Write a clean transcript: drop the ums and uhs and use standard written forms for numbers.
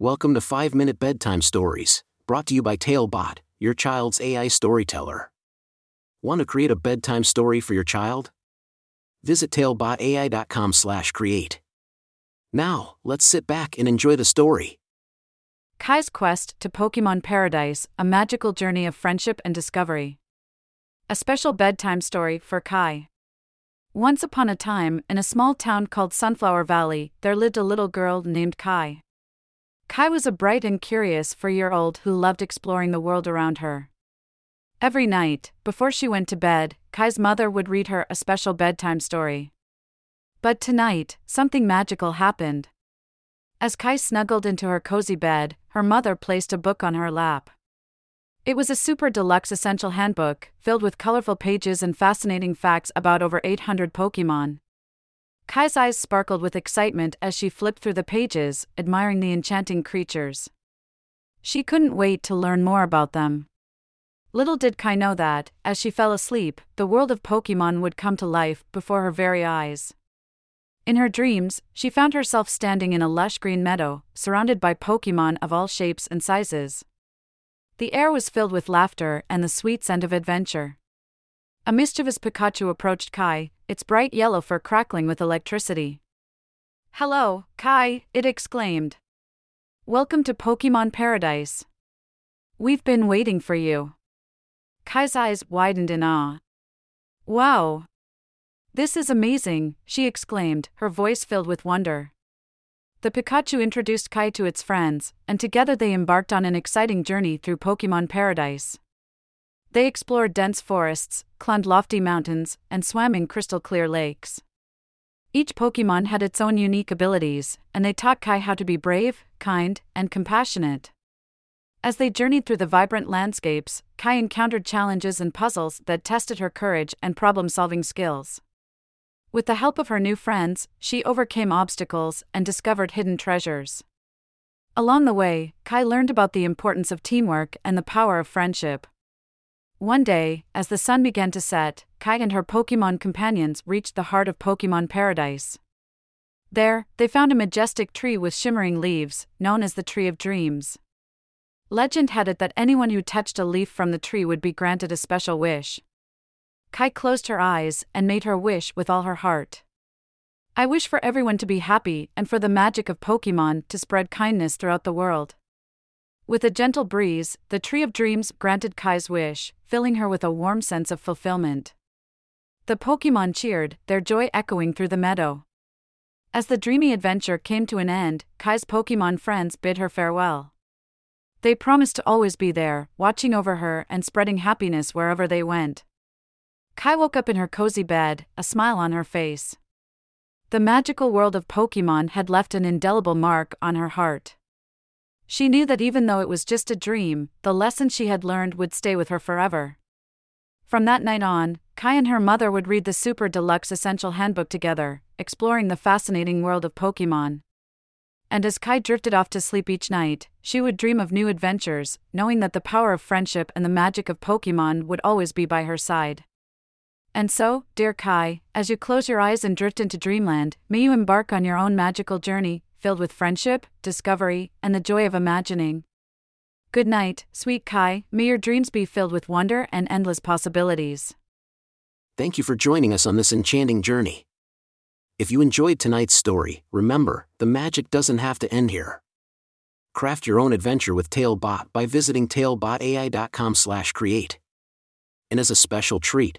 Welcome to 5-Minute Bedtime Stories, brought to you by TaleBot, your child's AI storyteller. Want to create a bedtime story for your child? Visit TaleBotAI.com/create. Now, let's sit back and enjoy the story. Kai's quest to Pokémon Paradise, a magical journey of friendship and discovery. A special bedtime story for Kai. Once upon a time, in a small town called Sunflower Valley, there lived a little girl named Kai. Kai was a bright and curious 4-year-old who loved exploring the world around her. Every night, before she went to bed, Kai's mother would read her a special bedtime story. But tonight, something magical happened. As Kai snuggled into her cozy bed, her mother placed a book on her lap. It was a super deluxe essential handbook, filled with colorful pages and fascinating facts about over 800 Pokémon. Kai's eyes sparkled with excitement as she flipped through the pages, admiring the enchanting creatures. She couldn't wait to learn more about them. Little did Kai know that, as she fell asleep, the world of Pokémon would come to life before her very eyes. In her dreams, she found herself standing in a lush green meadow, surrounded by Pokémon of all shapes and sizes. The air was filled with laughter and the sweet scent of adventure. A mischievous Pikachu approached Kai, its bright yellow fur crackling with electricity. "Hello, Kai," it exclaimed. "Welcome to Pokémon Paradise. We've been waiting for you." Kai's eyes widened in awe. "Wow! This is amazing," she exclaimed, her voice filled with wonder. The Pikachu introduced Kai to its friends, and together they embarked on an exciting journey through Pokémon Paradise. They explored dense forests, climbed lofty mountains, and swam in crystal-clear lakes. Each Pokémon had its own unique abilities, and they taught Kai how to be brave, kind, and compassionate. As they journeyed through the vibrant landscapes, Kai encountered challenges and puzzles that tested her courage and problem-solving skills. With the help of her new friends, she overcame obstacles and discovered hidden treasures. Along the way, Kai learned about the importance of teamwork and the power of friendship. One day, as the sun began to set, Kai and her Pokémon companions reached the heart of Pokémon Paradise. There, they found a majestic tree with shimmering leaves, known as the Tree of Dreams. Legend had it that anyone who touched a leaf from the tree would be granted a special wish. Kai closed her eyes and made her wish with all her heart. "I wish for everyone to be happy and for the magic of Pokémon to spread kindness throughout the world." With a gentle breeze, the Tree of Dreams granted Kai's wish, filling her with a warm sense of fulfillment. The Pokémon cheered, their joy echoing through the meadow. As the dreamy adventure came to an end, Kai's Pokémon friends bid her farewell. They promised to always be there, watching over her and spreading happiness wherever they went. Kai woke up in her cozy bed, a smile on her face. The magical world of Pokémon had left an indelible mark on her heart. She knew that even though it was just a dream, the lessons she had learned would stay with her forever. From that night on, Kai and her mother would read the super deluxe essential handbook together, exploring the fascinating world of Pokémon. And as Kai drifted off to sleep each night, she would dream of new adventures, knowing that the power of friendship and the magic of Pokémon would always be by her side. And so, dear Kai, as you close your eyes and drift into dreamland, may you embark on your own magical journey, filled with friendship, discovery, and the joy of imagining. Good night, sweet Kai. May your dreams be filled with wonder and endless possibilities. Thank you for joining us on this enchanting journey. If you enjoyed tonight's story, remember, the magic doesn't have to end here. Craft your own adventure with TaleBot by visiting TaleBotAI.com/create. And as a special treat,